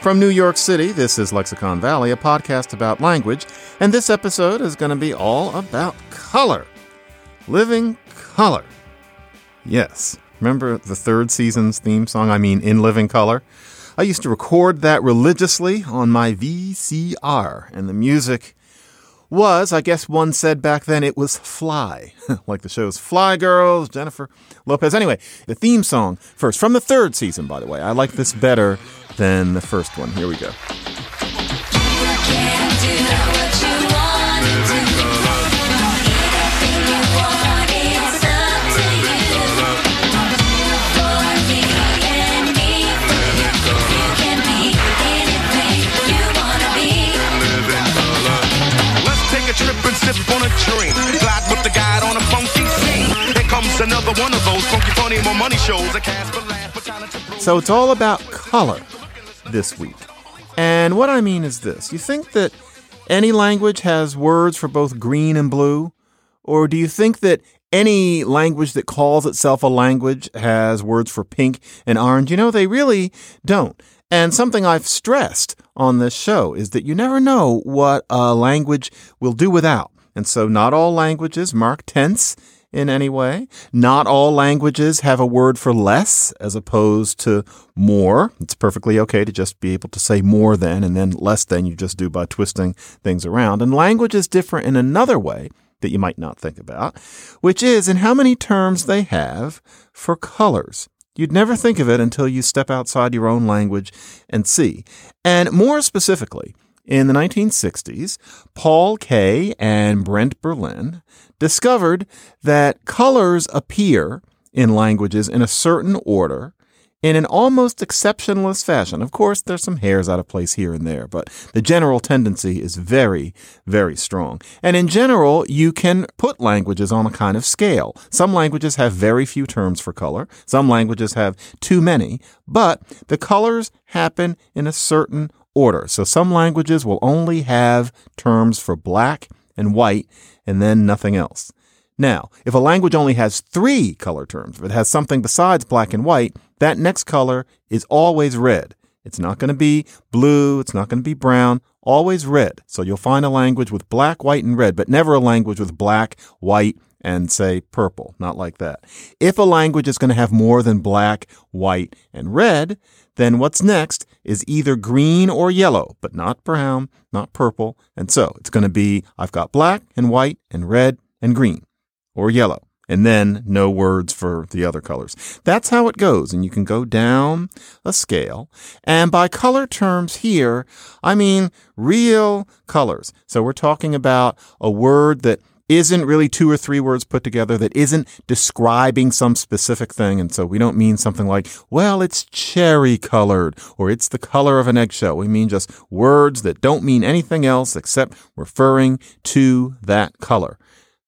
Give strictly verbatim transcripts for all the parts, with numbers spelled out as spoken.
From New York City, this is Lexicon Valley, a podcast about language, and this episode is going to be all about color. Living Color. Yes. Remember the third season's theme song? I mean, In Living Color. I used to record that religiously on my V C R, and the music was, I guess one said back then, it was fly, like the show's Fly Girls, Jennifer Lopez. Anyway, the theme song first, from the third season, by the way. I like this better than the first one. Here we go. On a train, glide with the guide on a funky scene. Here comes another one of those funky funny more money shows. A cast for laugh, but trying to So it's all about color this week. And what I mean is this. You think that any language has words for both green and blue? Or do you think that any language that calls itself a language has words for pink and orange? You know, they really don't. And something I've stressed on this show is that you never know what a language will do without. And so not all languages mark tense in any way. Not all languages have a word for less as opposed to more. It's perfectly okay to just be able to say more than and then less than you just do by twisting things around. And language is different in another way that you might not think about, which is in how many terms they have for colors. You'd never think of it until you step outside your own language and see. And more specifically, in the nineteen sixties, Paul Kay and Brent Berlin discovered that colors appear in languages in a certain order in an almost exceptionless fashion. Of course, there's some hairs out of place here and there, but the general tendency is very, very strong. And in general, you can put languages on a kind of scale. Some languages have very few terms for color. Some languages have too many, but the colors happen in a certain order. So some languages will only have terms for black and white and then nothing else. Now, if a language only has three color terms, if it has something besides black and white, that next color is always red. It's not going to be blue. It's not going to be brown. Always red. So you'll find a language with black, white, and red, but never a language with black, white, and say purple. Not like that. If a language is going to have more than black, white, and red, then what's next is either green or yellow, but not brown, not purple. And so it's going to be, I've got black and white and red and green or yellow, and then no words for the other colors. That's how it goes. And you can go down a scale. And by color terms here, I mean real colors. So we're talking about a word that isn't really two or three words put together, that isn't describing some specific thing. And so we don't mean something like, well, it's cherry colored or it's the color of an eggshell. We mean just words that don't mean anything else except referring to that color.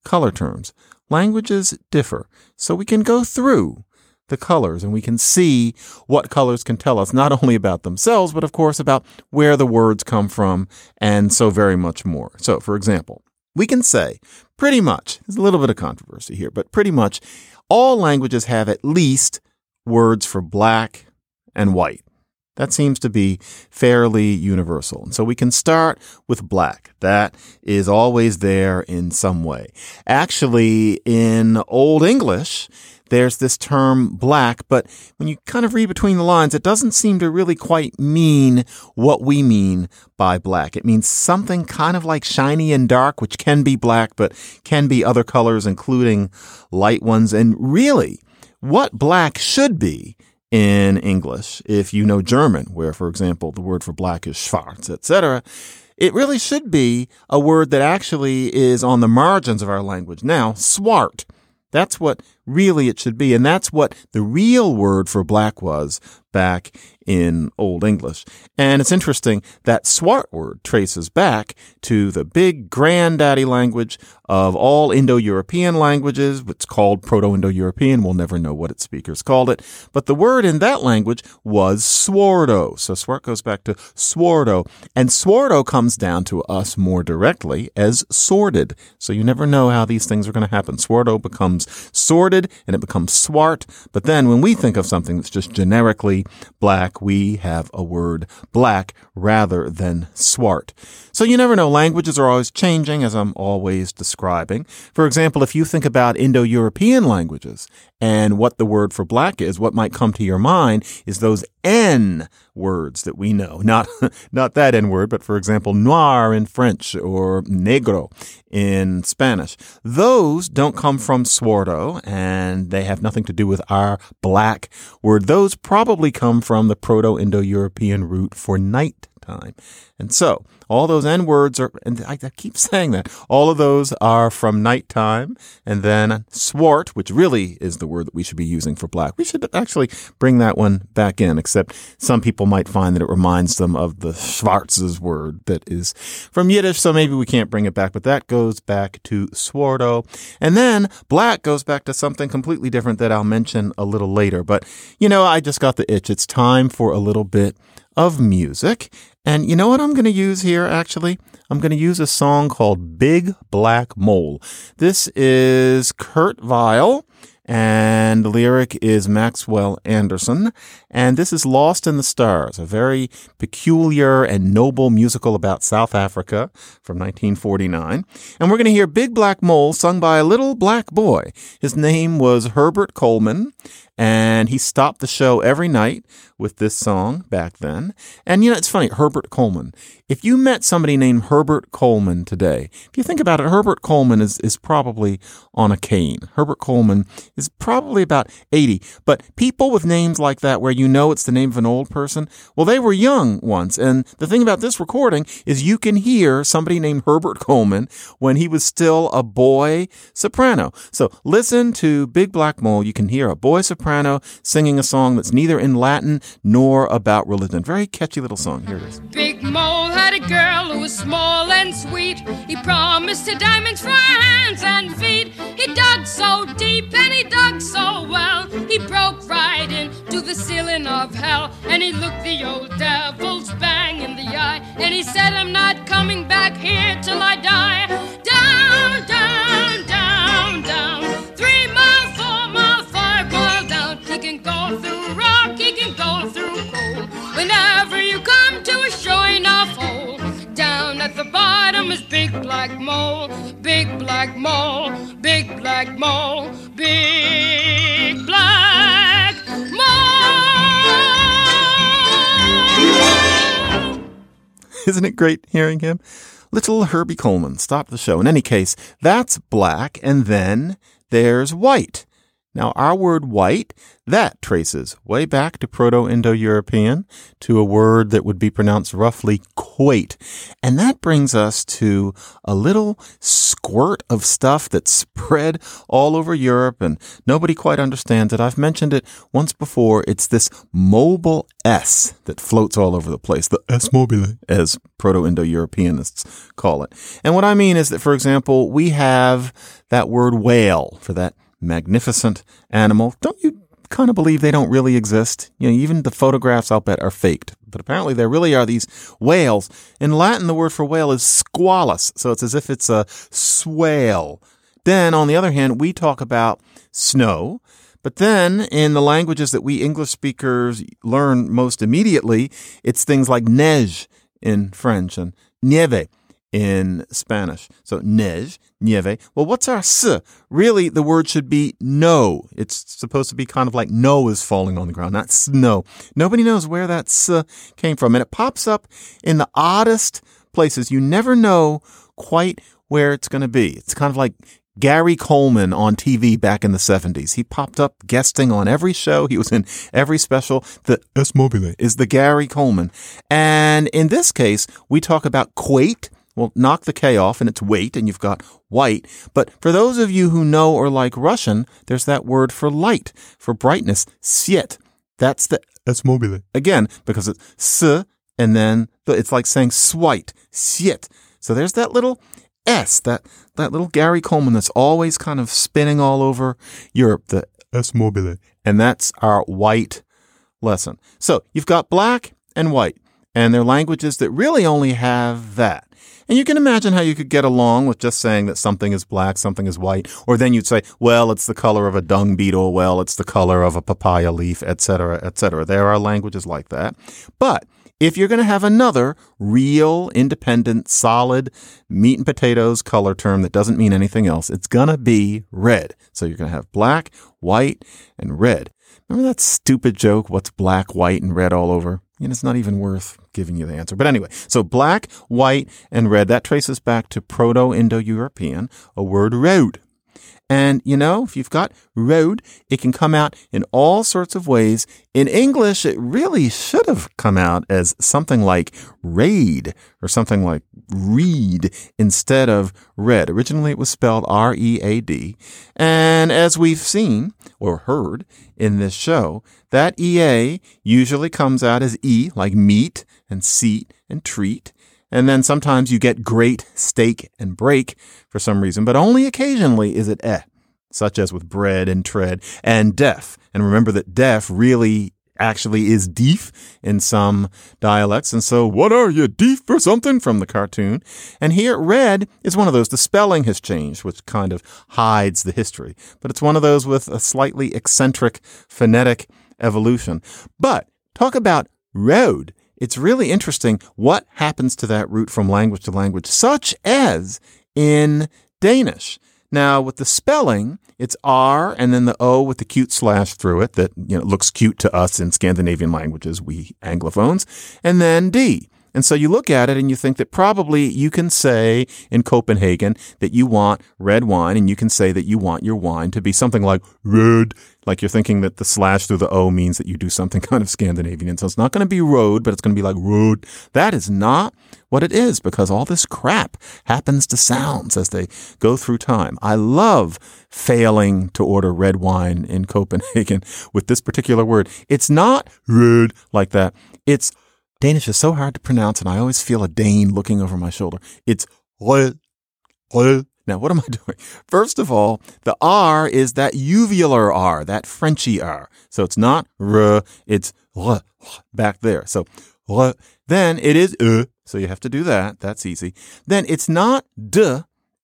Color terms. Languages differ. So we can go through the colors and we can see what colors can tell us not only about themselves, but of course about where the words come from and so very much more. So, for example, we can say pretty much, there's a little bit of controversy here, but pretty much all languages have at least words for black and white. That seems to be fairly universal. And so we can start with black. That is always there in some way. Actually, in Old English, there's this term black, but when you kind of read between the lines, it doesn't seem to really quite mean what we mean by black. It means something kind of like shiny and dark, which can be black, but can be other colors, including light ones. And really, what black should be in English, if you know German, where, for example, the word for black is schwarz, et cetera, it really should be a word that actually is on the margins of our language now, swart. That's what really it should be. And that's what the real word for black was back in Old English. And it's interesting that swart word traces back to the big granddaddy language of all Indo-European languages. It's called Proto-Indo-European. We'll never know what its speakers called it. But the word in that language was swardo. So swart goes back to swardo. And swardo comes down to us more directly as sordid. So you never know how these things are going to happen. Swardo becomes sordid. Good and it becomes swart. But then when we think of something that's just generically black, we have a word black rather than swart. So you never know. Languages are always changing, as I'm always describing. For example, if you think about Indo-European languages and what the word for black is, what might come to your mind is those N words that we know. Not not that N word, but for example, noir in French or negro in Spanish. Those don't come from Swarto and they have nothing to do with our black word. Those probably come from the Proto-Indo-European root for night time. And so all those N words are, and I, I keep saying that, all of those are from nighttime. And then swart, which really is the word that we should be using for black. We should actually bring that one back in, except some people might find that it reminds them of the Schwarz's word that is from Yiddish. So maybe we can't bring it back, but that goes back to swarto. And then black goes back to something completely different that I'll mention a little later. But, you know, I just got the itch. It's time for a little bit of music. And you know what I'm going to use here, actually? I'm going to use a song called Big Black Mole. This is Kurt Weill, and the lyric is Maxwell Anderson. And this is Lost in the Stars, a very peculiar and noble musical about South Africa from nineteen forty-nine. And we're going to hear Big Black Mole sung by a little black boy. His name was Herbert Coleman. And he stopped the show every night with this song back then. And, you know, it's funny, Herbert Coleman. If you met somebody named Herbert Coleman today, if you think about it, Herbert Coleman is, is probably on a cane. Herbert Coleman is probably about eighty. But people with names like that where you know it's the name of an old person, well, they were young once. And the thing about this recording is you can hear somebody named Herbert Coleman when he was still a boy soprano. So listen to Big Black Mole. You can hear a boy soprano singing a song that's neither in Latin nor about religion. Very catchy little song. Here it is. Big Mole had a girl who was small and sweet. He promised her diamonds for her hands and feet. He dug so deep and he dug so well. He broke right into the ceiling of hell. And he looked the old devil's bang in the eye. And he said, I'm not coming back here till I die. Down, down, down, down. Three miles, four miles. He can go through rock, he can go through coal. Whenever you come to a sure enough hole, down at the bottom is Big Black Mole, Big Black Mole, Big Black Mole, Big Black Mole. Isn't it great hearing him? Little Herbie Coleman stopped the show. In any case, that's black, and then there's white. Now, our word white, that traces way back to Proto-Indo-European, to a word that would be pronounced roughly quate. And that brings us to a little squirt of stuff that spread all over Europe and nobody quite understands it. I've mentioned it once before. It's this mobile S that floats all over the place, the S mobile, as Proto-Indo-Europeanists call it. And what I mean is that, for example, we have that word whale for that magnificent animal. Don't you kind of believe they don't really exist? You know, even the photographs, I'll bet, are faked. But apparently there really are these whales. In Latin, the word for whale is squalus. So it's as if it's a swale. Then, on the other hand, we talk about snow. But then in the languages that we English speakers learn most immediately, it's things like neige in French and nieve in Spanish. So neige, nieve. Well, what's our s? Really, the word should be no. It's supposed to be kind of like no is falling on the ground, not snow. Nobody knows where that s came from. And it pops up in the oddest places. You never know quite where it's going to be. It's kind of like Gary Coleman on T V back in the seventies. He popped up guesting on every show. He was in every special. The S mobile is the Gary Coleman. And in this case, we talk about quate. Well, knock the K off and it's weight and you've got white. But for those of you who know or like Russian, there's that word for light, for brightness, svet. That's the S mobile. Again, because it's S and then it's like saying swite, svet. So there's that little S, that, that little Gary Coleman that's always kind of spinning all over Europe, the S mobile. And that's our white lesson. So you've got black and white. and there are languages that really only have that. And you can imagine how you could get along with just saying that something is black, something is white, or then you'd say, well, it's the color of a dung beetle, well, it's the color of a papaya leaf, et cetera, et cetera. There are languages like that. But if you're going to have another real, independent, solid, meat and potatoes color term that doesn't mean anything else, it's going to be red. So you're going to have black, white, and red. Remember that stupid joke, what's black, white, and red all over? And it's not even worth giving you the answer. But anyway, so black, white, and red, that traces back to Proto-Indo-European, a word road. And, you know, if you've got road, it can come out in all sorts of ways. In English, it really should have come out as something like raid or something like read instead of red. Originally, it was spelled R E A D. And as we've seen or heard in this show, that E A usually comes out as E, like meat and seat and treat. And then sometimes you get great, steak, and break for some reason, but only occasionally is it eh, such as with bread and tread and deaf. And remember that deaf really actually is deef in some dialects. And so what are you, deef or something, from the cartoon? And here red is one of those. The spelling has changed, which kind of hides the history. But it's one of those with a slightly eccentric phonetic evolution. But talk about road. It's really interesting what happens to that root from language to language, such as in Danish. Now, with the spelling, it's R and then the O with the cute slash through it that, you know, looks cute to us in Scandinavian languages, we Anglophones, and then D. And so you look at it and you think that probably you can say in Copenhagen that you want red wine, and you can say that you want your wine to be something like red, like you're thinking that the slash through the O means that you do something kind of Scandinavian. And so it's not going to be road, but it's going to be like road. That is not what it is, because all this crap happens to sounds as they go through time. I love failing to order red wine in Copenhagen with this particular word. It's not red like that. It's Danish is so hard to pronounce, and I always feel a Dane looking over my shoulder. It's rød, rød. Now, what am I doing? First of all, the R is that uvular R, that Frenchy R. So it's not r, it's r back there. So r. Then it is ö, so you have to do that. That's easy. Then it's not d,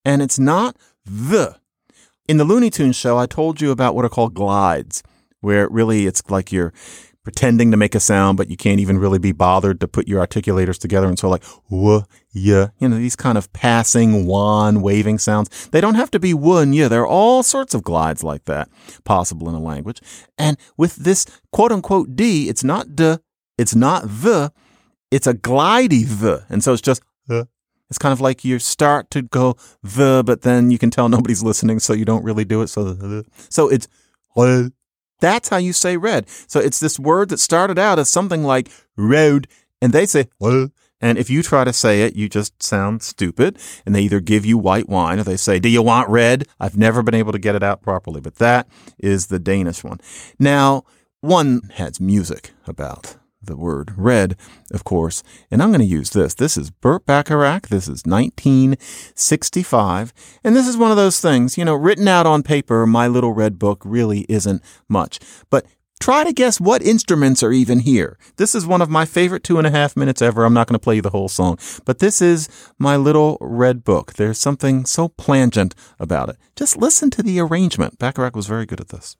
and it's not the. In the Looney Tunes show, I told you about what are called glides, where really it's like you're pretending to make a sound, but you can't even really be bothered to put your articulators together. And so like, wuh, yeah, you know, these kind of passing, wan, waving sounds. They don't have to be wuh and yeah. There are all sorts of glides like that possible in a language. And with this quote unquote D, it's not duh, it's not the, it's a glidey the. And so it's just uh. It's kind of like you start to go the, but then you can tell nobody's listening, so you don't really do it. So, uh, so it's uh, that's how you say red. So it's this word that started out as something like road, and they say, whoa. And if you try to say it, you just sound stupid. And they either give you white wine or they say, do you want red? I've never been able to get it out properly, but that is the Danish one. Now, one has music about the word red, of course. And I'm going to use this. This is Burt Bacharach. This is nineteen sixty-five. And this is one of those things, you know, written out on paper, My Little Red Book really isn't much. But try to guess what instruments are even here. This is one of my favorite two and a half minutes ever. I'm not going to play you the whole song, but this is My Little Red Book. There's something so plangent about it. Just listen to the arrangement. Bacharach was very good at this.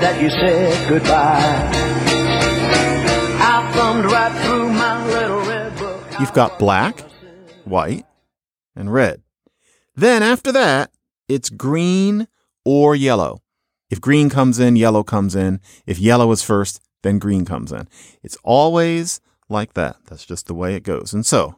That you said goodbye. I thumbed right through my little red book. You've got black, white, and red. Then after that, it's green or yellow. If green comes in, yellow comes in. If yellow is first, then green comes in. It's always like that. That's just the way it goes. And so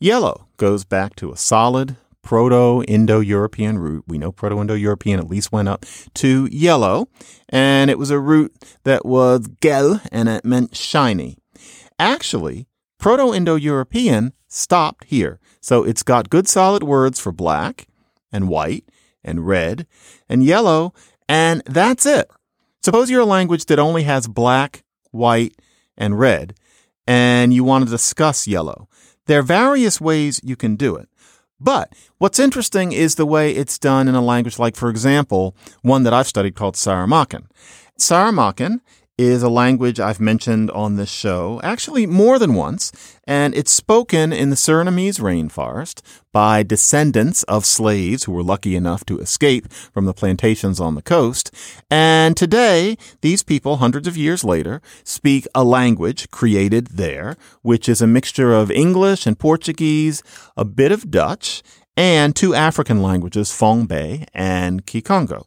yellow goes back to a solid Proto-Indo-European root. We know Proto-Indo-European at least went up to yellow, and it was a root that was gel, and it meant shiny. Actually, Proto-Indo-European stopped here. So it's got good solid words for black and white and red and yellow, and that's it. Suppose you're a language that only has black, white, and red, and you want to discuss yellow. There are various ways you can do it. But what's interesting is the way it's done in a language like, for example, one that I've studied called Saramacan. Saramacan is a language I've mentioned on this show, actually more than once, and it's spoken in the Surinamese rainforest by descendants of slaves who were lucky enough to escape from the plantations on the coast. And today, these people, hundreds of years later, speak a language created there, which is a mixture of English and Portuguese, a bit of Dutch, and two African languages, Fongbe and Kikongo.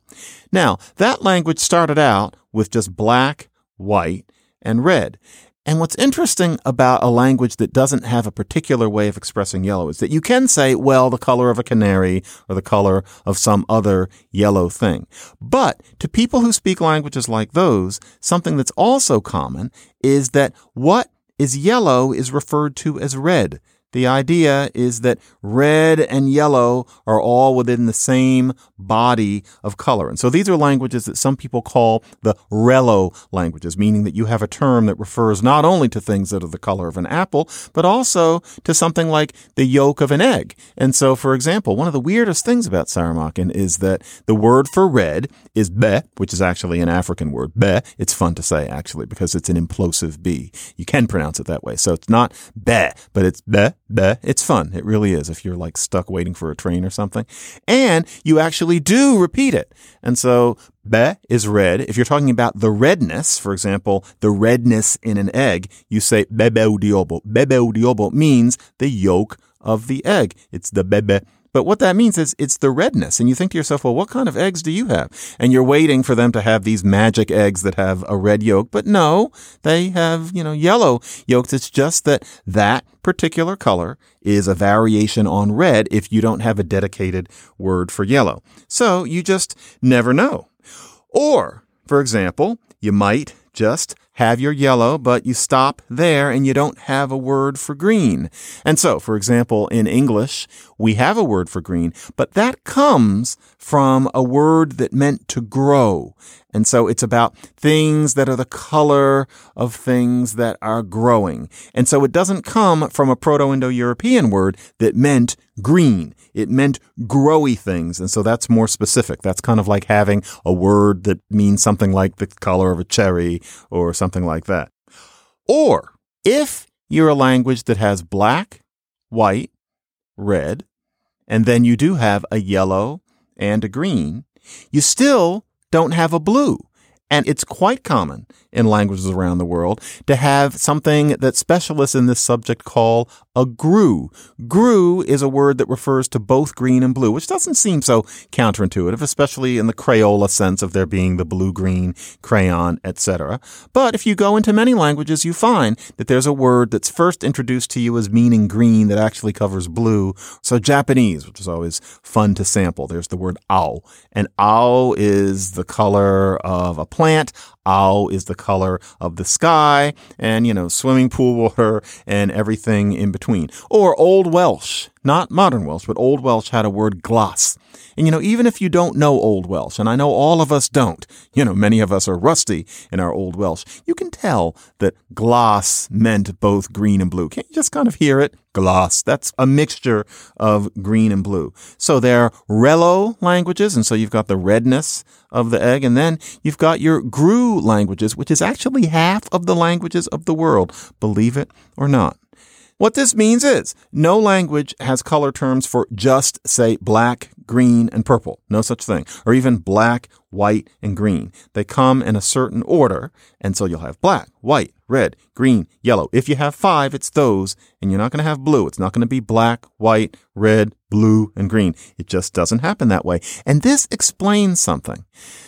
Now, that language started out with just black, white, and red. And what's interesting about a language that doesn't have a particular way of expressing yellow is that you can say, well, the color of a canary or the color of some other yellow thing. But to people who speak languages like those, something that's also common is that what is yellow is referred to as red. The idea is that red and yellow are all within the same body of color. And so these are languages that some people call the rello languages, meaning that you have a term that refers not only to things that are the color of an apple, but also to something like the yolk of an egg. And so, for example, one of the weirdest things about Saramacan is that the word for red is be, which is actually an African word. Be, it's fun to say, actually, because it's an implosive B. You can pronounce it that way. So it's not be, but it's be. It's fun. It really is. If you're like stuck waiting for a train or something, and you actually do repeat it. And so be is red. If you're talking about the redness, for example, the redness in an egg, you say bebe udiobo. Bebe udiobo means the yolk of the egg. It's the bebe. But what that means is it's the redness. And you think to yourself, well, what kind of eggs do you have? And you're waiting for them to have these magic eggs that have a red yolk. But no, they have, you know, yellow yolks. It's just that that particular color is a variation on red if you don't have a dedicated word for yellow. So you just never know. Or, for example, you might just have your yellow, but you stop there and you don't have a word for green. And so, for example, in English, we have a word for green, but that comes from a word that meant to grow. And so it's about things that are the color of things that are growing. And so it doesn't come from a Proto-Indo-European word that meant green. It meant growy things. And so that's more specific. That's kind of like having a word that means something like the color of a cherry or something like that. Or if you're a language that has black, white, red, and then you do have a yellow and a green, you still don't have a blue. And it's quite common in languages around the world to have something that specialists in this subject call a grue. Grue is a word that refers to both green and blue, which doesn't seem so counterintuitive, especially in the Crayola sense of there being the blue-green crayon, et cetera. But if you go into many languages, you find that there's a word that's first introduced to you as meaning green that actually covers blue. So Japanese, which is always fun to sample, there's the word ao. And ao is the color of a plant. Ao is the color of the sky and, you know, swimming pool water and everything in between. Or Old Welsh, not modern Welsh, but Old Welsh had a word glas. And, you know, even if you don't know Old Welsh, and I know all of us don't, you know, many of us are rusty in our Old Welsh, you can tell that glas meant both green and blue. Can't you just kind of hear it? Glas. That's a mixture of green and blue. So they're rello languages. And so you've got the redness of the egg. And then you've got your grue languages, which is actually half of the languages of the world, believe it or not. What this means is no language has color terms for just, say, black, green, and purple. No such thing. Or even black, white, and green. They come in a certain order. And so you'll have black, white, red, green, yellow. If you have five, it's those. And you're not going to have blue. It's not going to be black, white, red, blue, and green. It just doesn't happen that way. And this explains something.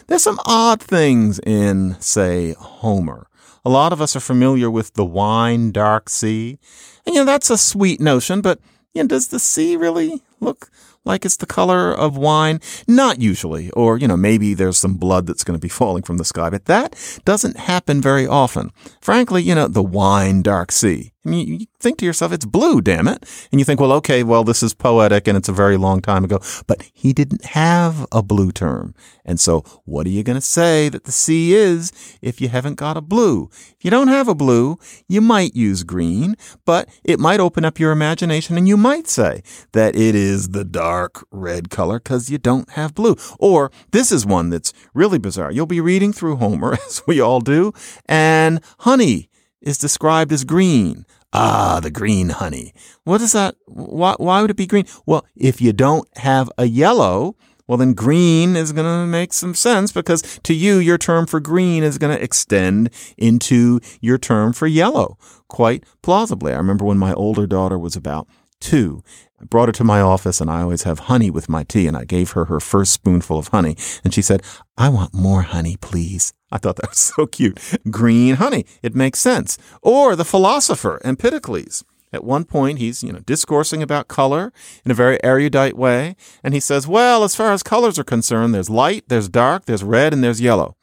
There's some odd things in, say, Homer. A lot of us are familiar with the wine dark sea. And, you know, that's a sweet notion, but, you know, does the sea really look like it's the color of wine? Not usually. Or, you know, maybe there's some blood that's going to be falling from the sky, but that doesn't happen very often. Frankly, you know, the wine dark sea. I mean, you think to yourself, it's blue, damn it. And you think, well, okay, well, this is poetic and it's a very long time ago, but he didn't have a blue term. And so what are you going to say that the sea is if you haven't got a blue? If you don't have a blue, you might use green, but it might open up your imagination and you might say that it is the dark red color because you don't have blue. Or this is one that's really bizarre. You'll be reading through Homer, as we all do, and honey is described as green. Ah, the green honey. What is that? Why, why would it be green? Well, if you don't have a yellow, well, then green is going to make some sense because to you, your term for green is going to extend into your term for yellow quite plausibly. I remember when my older daughter was about two, I brought her to my office and I always have honey with my tea, and I gave her her first spoonful of honey and she said, I want more honey, please. I thought that was so cute. Green honey. It makes sense. Or the philosopher Empedocles. At one point, he's, you know, discoursing about color in a very erudite way. And he says, well, as far as colors are concerned, there's light, there's dark, there's red, and there's yellow.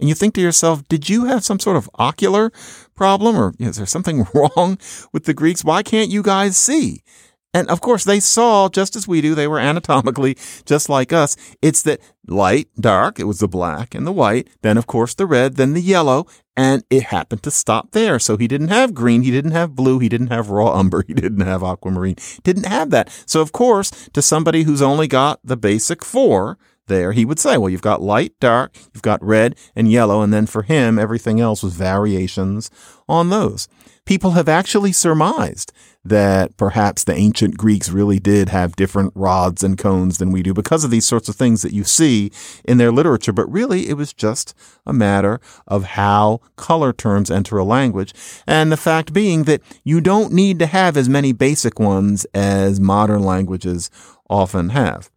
And you think to yourself, did you have some sort of ocular problem, or is there something wrong with the Greeks? Why can't you guys see? And of course, they saw just as we do. They were anatomically just like us. It's that light, dark, it was the black and the white, then, of course, the red, then the yellow. And it happened to stop there. So he didn't have green. He didn't have blue. He didn't have raw umber. He didn't have aquamarine. Didn't have that. So, of course, to somebody who's only got the basic four there, he would say, well, you've got light, dark, you've got red and yellow. And then for him, everything else was variations on those. People have actually surmised that perhaps the ancient Greeks really did have different rods and cones than we do because of these sorts of things that you see in their literature. But really, it was just a matter of how color terms enter a language. And the fact being that you don't need to have as many basic ones as modern languages often have.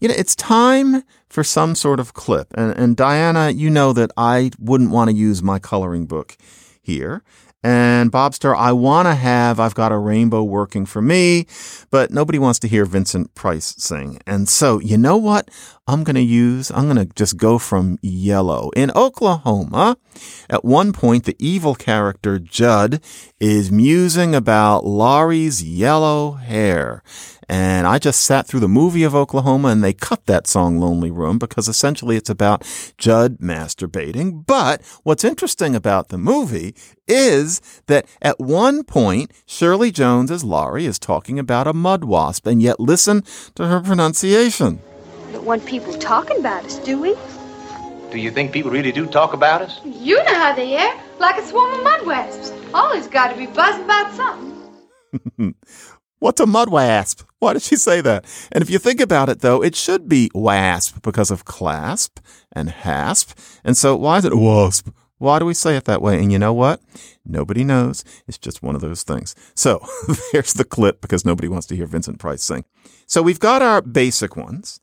You know, it's time for some sort of clip. And, and Diana, you know that I wouldn't want to use my coloring book here. And Bobster, I want to have, I've got a rainbow working for me, but nobody wants to hear Vincent Price sing. And so, you know what I'm going to use? I'm going to just go from yellow. In Oklahoma, at one point, the evil character Judd is musing about Laurie's yellow hair. And I just sat through the movie of Oklahoma and they cut that song Lonely Room because essentially it's about Judd masturbating. But what's interesting about the movie is that at one point, Shirley Jones as Laurie is talking about a mud wasp. And yet listen to her pronunciation. We don't want people talking about us, do we? Do you think people really do talk about us? You know how they are, like a swarm of mud wasps. Always got to be buzzing about something. What's a mud wasp? Why did she say that? And if you think about it, though, it should be wasp because of clasp and hasp. And so why is it wasp? Why do we say it that way? And you know what? Nobody knows. It's just one of those things. So there's the clip because nobody wants to hear Vincent Price sing. So we've got our basic ones.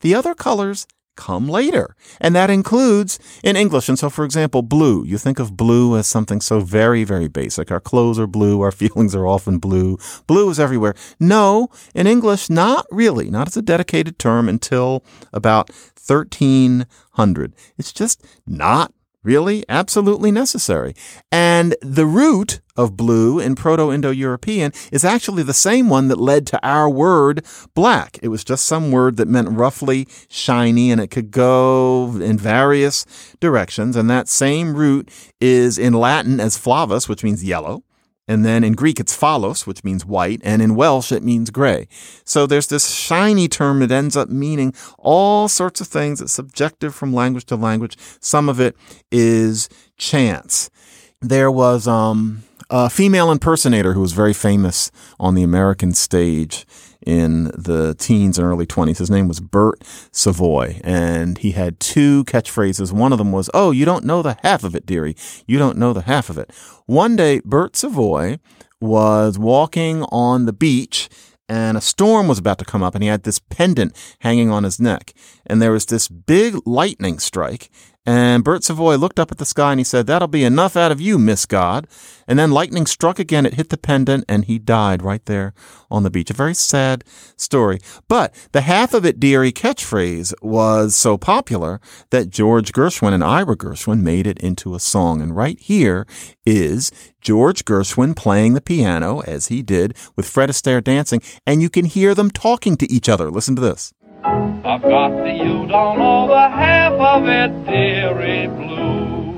The other colors come later. And that includes in English. And so, for example, blue, you think of blue as something so very, very basic. Our clothes are blue. Our feelings are often blue. Blue is everywhere. No, in English, not really, not as a dedicated term until about thirteen hundred. It's just not really absolutely necessary. And the root of blue in Proto-Indo-European is actually the same one that led to our word black. It was just some word that meant roughly shiny, and it could go in various directions. And that same root is in Latin as flavus, which means yellow. And then in Greek, it's phalos, which means white. And in Welsh, it means gray. So there's this shiny term that ends up meaning all sorts of things. It's subjective from language to language. Some of it is chance. There was um, a female impersonator who was very famous on the American stage in the teens and early twenties. His name was Bert Savoy, and he had two catchphrases. One of them was, oh, you don't know the half of it, dearie. You don't know the half of it. One day, Bert Savoy was walking on the beach and a storm was about to come up, and he had this pendant hanging on his neck. And there was this big lightning strike, And Bert Savoy looked up at the sky and he said, "That'll be enough out of you, Miss God." And then lightning struck again. It hit the pendant and he died right there on the beach. A very sad story. But the half of it, dearie catchphrase was so popular that George Gershwin and Ira Gershwin made it into a song. And right here is George Gershwin playing the piano as he did with Fred Astaire dancing. And you can hear them talking to each other. Listen to this. I've got the you don't know the half of it, dearie blue.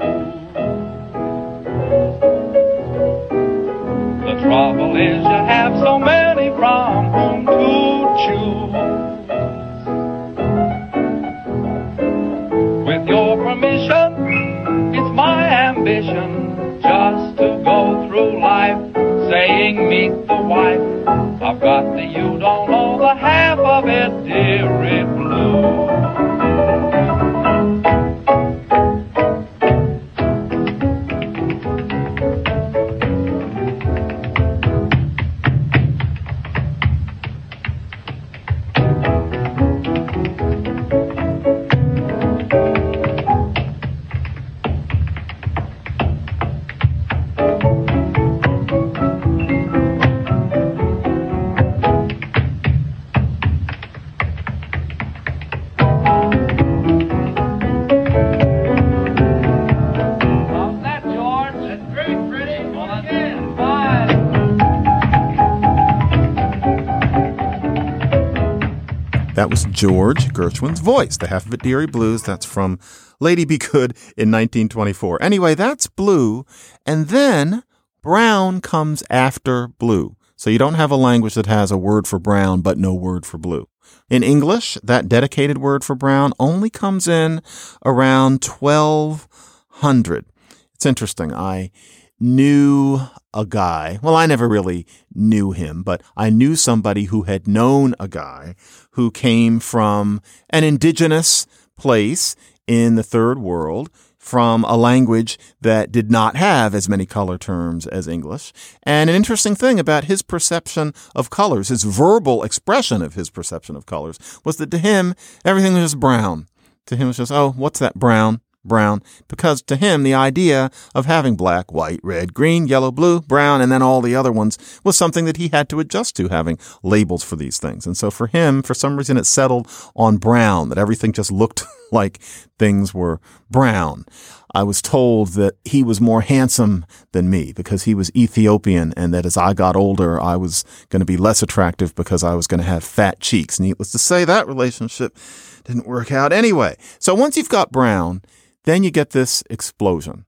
The trouble is you have so many from whom to choose. With your permission, it's my ambition just to go through life saying meet the wife. I've got the you don't know the half of it, dearie blue. That was George Gershwin's voice. The half of it, Dearie Blues. That's from Lady Be Good in nineteen twenty-four. Anyway, that's blue. And then brown comes after blue. So you don't have a language that has a word for brown, but no word for blue. In English, that dedicated word for brown only comes in around twelve hundred. It's interesting. I knew a guy. Well, I never really knew him, but I knew somebody who had known a guy who came from an indigenous place in the third world, from a language that did not have as many color terms as English. And an interesting thing about his perception of colors, his verbal expression of his perception of colors, was that to him, everything was just brown. To him, it was just, oh, what's that brown? Brown, because to him, the idea of having black, white, red, green, yellow, blue, brown, and then all the other ones was something that he had to adjust to, having labels for these things. And so for him, for some reason, it settled on brown, that everything just looked like things were brown. I was told that he was more handsome than me because he was Ethiopian, and that as I got older, I was going to be less attractive because I was going to have fat cheeks. Needless to say, that relationship didn't work out anyway. So once you've got brown, then you get this explosion.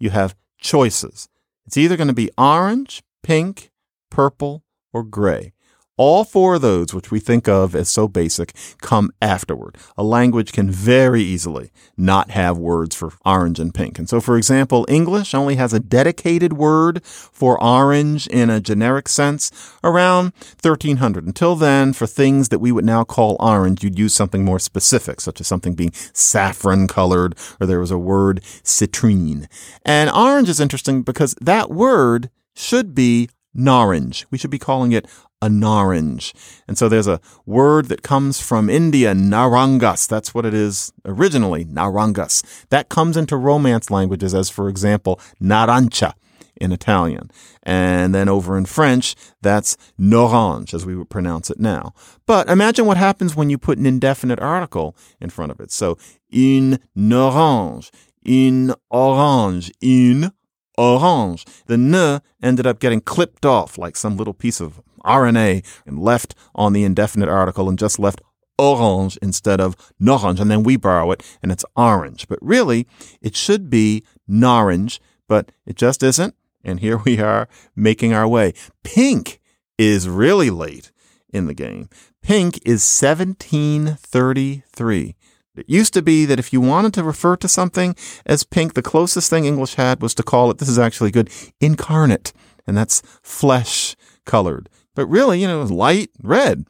You have choices. It's either going to be orange, pink, purple, or gray. All four of those, which we think of as so basic, come afterward. A language can very easily not have words for orange and pink. And so, for example, English only has a dedicated word for orange in a generic sense around thirteen hundred. Until then, for things that we would now call orange, you'd use something more specific, such as something being saffron colored, or there was a word citrine. And orange is interesting because that word should be naranj. We should be calling it a naranj. And so there's a word that comes from India, narangas. That's what it is originally, narangas. That comes into Romance languages as, for example, narancha in Italian. And then over in French, that's norange, as we would pronounce it now. But imagine what happens when you put an indefinite article in front of it. So in norange, in orange, in orange. The n ended up getting clipped off like some little piece of R N A and left on the indefinite article and just left orange instead of norange. And then we borrow it and it's orange. But really, it should be naranj, but it just isn't. And here we are making our way. Pink is really late in the game. Pink is seventeen thirty-three. It used to be that if you wanted to refer to something as pink, the closest thing English had was to call it, this is actually good, incarnate, and that's flesh colored. But really, you know, light red.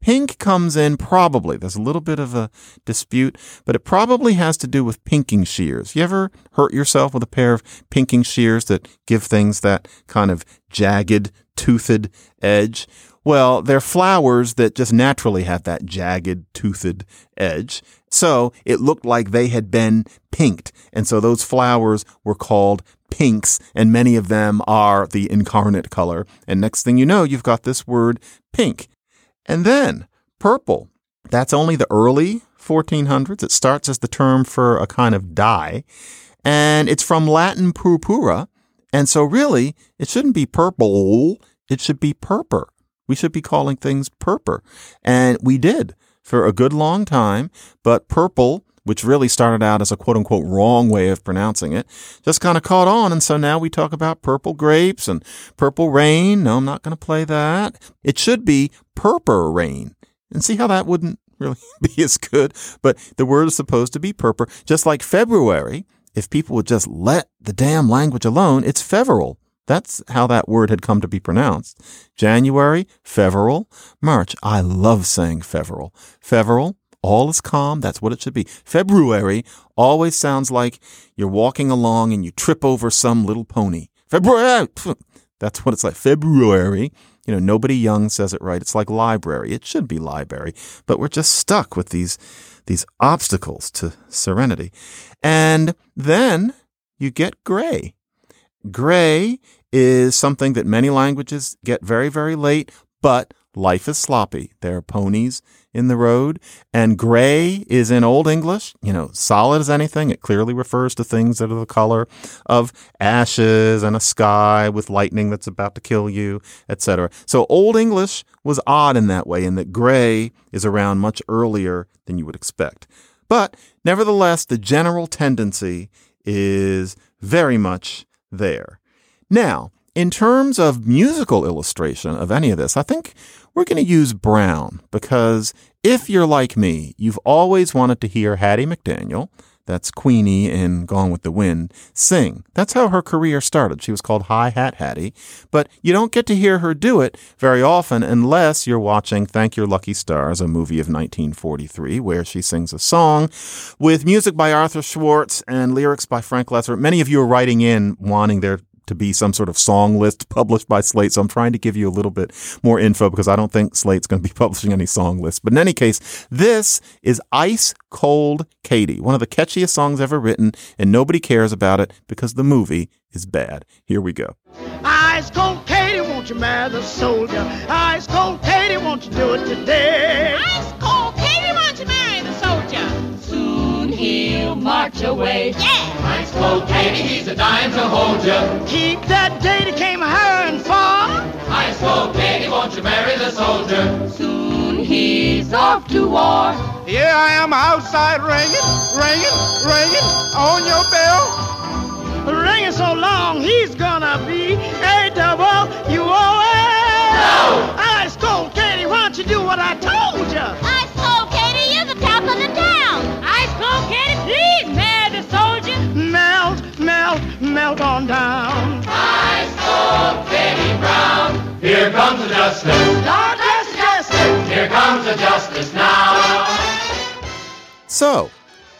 Pink comes in probably, there's a little bit of a dispute, but it probably has to do with pinking shears. You ever hurt yourself with a pair of pinking shears that give things that kind of jagged, toothed edge? Well, they're flowers that just naturally have that jagged, toothed edge. So it looked like they had been pinked. And so those flowers were called pinks, and many of them are the incarnate color. And next thing you know, you've got this word pink. And then purple. That's only the early fourteen hundreds. It starts as the term for a kind of dye, and it's from Latin purpura. And so really, it shouldn't be purple. It should be purper. We should be calling things purper. And we did for a good long time. But purple, which really started out as a quote unquote wrong way of pronouncing it, just kind of caught on. And so now we talk about purple grapes and purple rain. No, I'm not going to play that. It should be purper rain. And see how that wouldn't really be as good. But the word is supposed to be purper, just like February. If people would just let the damn language alone, it's feveral. That's how that word had come to be pronounced. January, feveral. March, I love saying feveral. Feveral, all is calm. That's what it should be. February always sounds like you're walking along and you trip over some little pony. February. That's what it's like. February. You know, nobody young says it right. It's like library. It should be library. But we're just stuck with these these obstacles to serenity. And then you get gray. Gray is something that many languages get very, very late, but life is sloppy. There are ponies in the road, and gray is in Old English, you know, solid as anything. It clearly refers to things that are the color of ashes and a sky with lightning that's about to kill you, et cetera. So Old English was odd in that way, in that gray is around much earlier than you would expect. But nevertheless, the general tendency is very much there. Now, in terms of musical illustration of any of this, I think we're going to use brown, because if you're like me, you've always wanted to hear Hattie McDaniel, that's Queenie in Gone with the Wind, sing. That's how her career started. She was called Hi Hat Hattie, but you don't get to hear her do it very often unless you're watching Thank Your Lucky Stars, a movie of nineteen forty-three, where she sings a song with music by Arthur Schwartz and lyrics by Frank Lesser. Many of you are writing in wanting their to be some sort of song list published by Slate. So I'm trying to give you a little bit more info, because I don't think Slate's going to be publishing any song lists. But in any case, this is Ice Cold Katie, one of the catchiest songs ever written, and nobody cares about it because the movie is bad. Here we go. Ice Cold Katie, won't you marry the soldier? Ice Cold Katie, won't you do it today? Ice Cold Katie, won't you marry the soldier? Soon he'll march away. Yeah! Ice Cold Katie, he's a dime to hold ya. Keep that date he came hirin' for. Ice Cold Katie, won't you marry the soldier? Soon he's off to war. Yeah, I am outside ringing, ringing, ringing on your bell. Ringing so long, he's gonna be A double U O L. No! Ice Cold Katie, why don't you do what I told ya? Ice Cold Katie, you're the top of the town. Ice Cold Katie, please, man. Melt, melt on down. Ice Cold Katie Brown. Here comes the justice. Lord, that's justice. Here comes the justice now. So,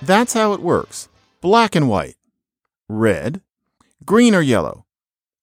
that's how it works. Black and white. Red. Green or yellow.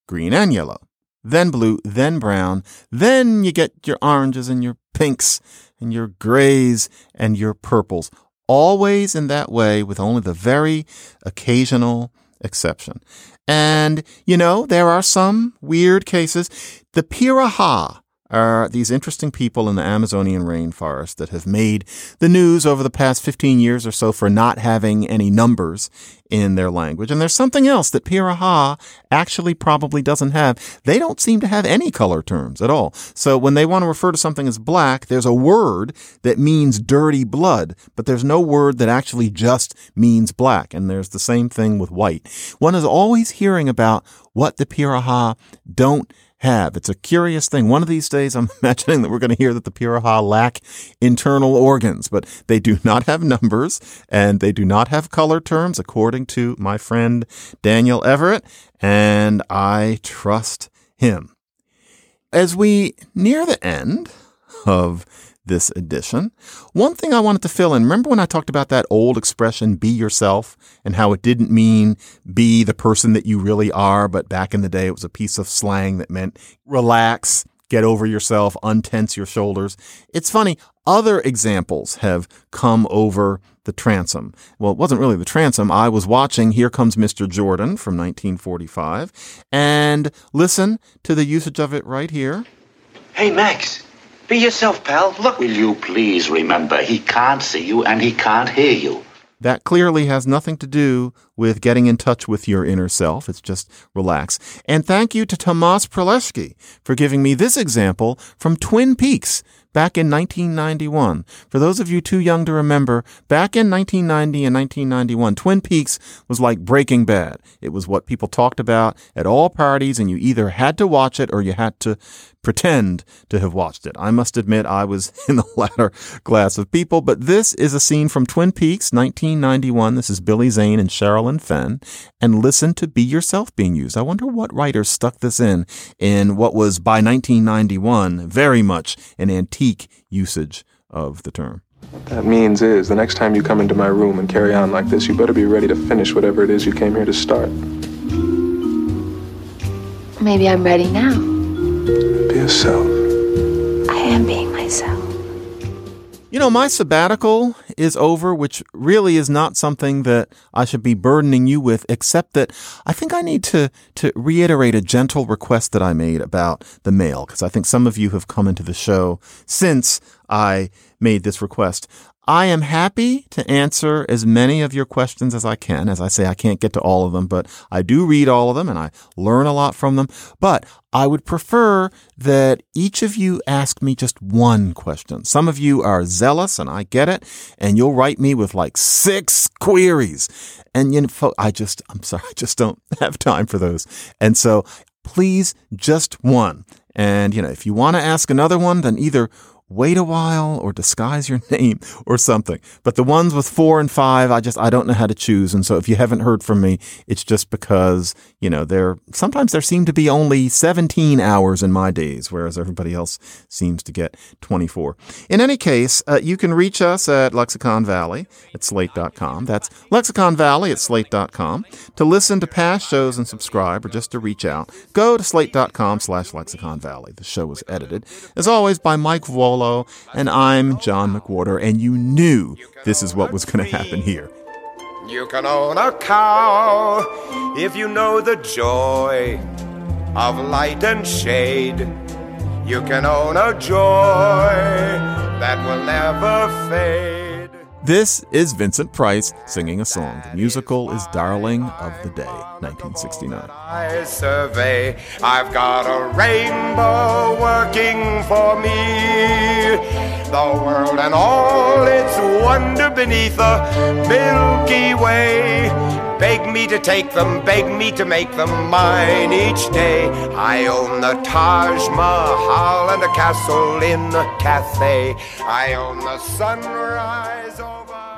Green and yellow. Then blue, then brown. Then you get your oranges and your pinks and your grays and your purples. Always in that way, with only the very occasional exception. And, you know, there are some weird cases. The Piraha are these interesting people in the Amazonian rainforest that have made the news over the past fifteen years or so for not having any numbers in their language. And there's something else that Piraha actually probably doesn't have. They don't seem to have any color terms at all. So when they want to refer to something as black, there's a word that means dirty blood, but there's no word that actually just means black. And there's the same thing with white. One is always hearing about what the Piraha don't have. It's a curious thing. One of these days, I'm imagining that we're going to hear that the Piraha lack internal organs, but they do not have numbers and they do not have color terms, according to my friend Daniel Everett, and I trust him. As we near the end of this edition, one thing I wanted to fill in, remember when I talked about that old expression, be yourself, and how it didn't mean be the person that you really are, but back in the day, it was a piece of slang that meant relax, get over yourself, untense your shoulders. It's funny. Other examples have come over the transom. Well, it wasn't really the transom. I was watching Here Comes Mister Jordan from nineteen forty-five. And listen to the usage of it right here. Hey, Max, be yourself, pal. Look. Will you please remember, he can't see you and he can't hear you. That clearly has nothing to do with getting in touch with your inner self. It's just relax. And thank you to Tomas Prelesky for giving me this example from Twin Peaks back in nineteen ninety-one. For those of you too young to remember, back in nineteen ninety and nineteen ninety-one, Twin Peaks was like Breaking Bad. It was what people talked about at all parties, and you either had to watch it or you had to pretend to have watched it. I must admit I was in the latter class of people, but this is a scene from Twin Peaks, nineteen ninety-one. This is Billy Zane and Sherilyn Fenn, and listen to Be Yourself being used. I wonder what writer stuck this in in what was, by nineteen ninety-one, very much an antique usage of the term. What that means is the next time you come into my room and carry on like this, you better be ready to finish whatever it is you came here to start. Maybe I'm ready now. Be yourself. I am being myself. You know, my sabbatical is over, which really is not something that I should be burdening you with, except that I think I need to, to reiterate a gentle request that I made about the mail, because I think some of you have come into the show since I made this request. I am happy to answer as many of your questions as I can. As I say, I can't get to all of them, but I do read all of them and I learn a lot from them. But I would prefer that each of you ask me just one question. Some of you are zealous and I get it. And you'll write me with like six queries. And you know, I just, I'm sorry, I just don't have time for those. And so please, just one. And, you know, if you want to ask another one, then either wait a while or disguise your name or something. But the ones with four and five, I just, I don't know how to choose. And so if you haven't heard from me, it's just because, you know, there, sometimes there seem to be only seventeen hours in my days, whereas everybody else seems to get twenty-four. In any case, uh, you can reach us at Lexicon Valley at slate dot com. That's Lexicon Valley at slate dot com. To listen to past shows and subscribe, or just to reach out, go to slate dot com slash Lexicon Valley. The show was edited, as always, by Mike Waller. And I'm John McWhorter, and you knew this is what was going to happen here. You can own a cow if you know the joy of light and shade. You can own a joy that will never fade. This is Vincent Price singing a song. The musical is Darling of the Day, nineteen sixty-nine. I survey, I've got a rainbow working for me. The world and all its wonder beneath the Milky Way. Beg me to take them, beg me to make them mine each day. I own the Taj Mahal and a castle in Cathay. I own the sunrise over...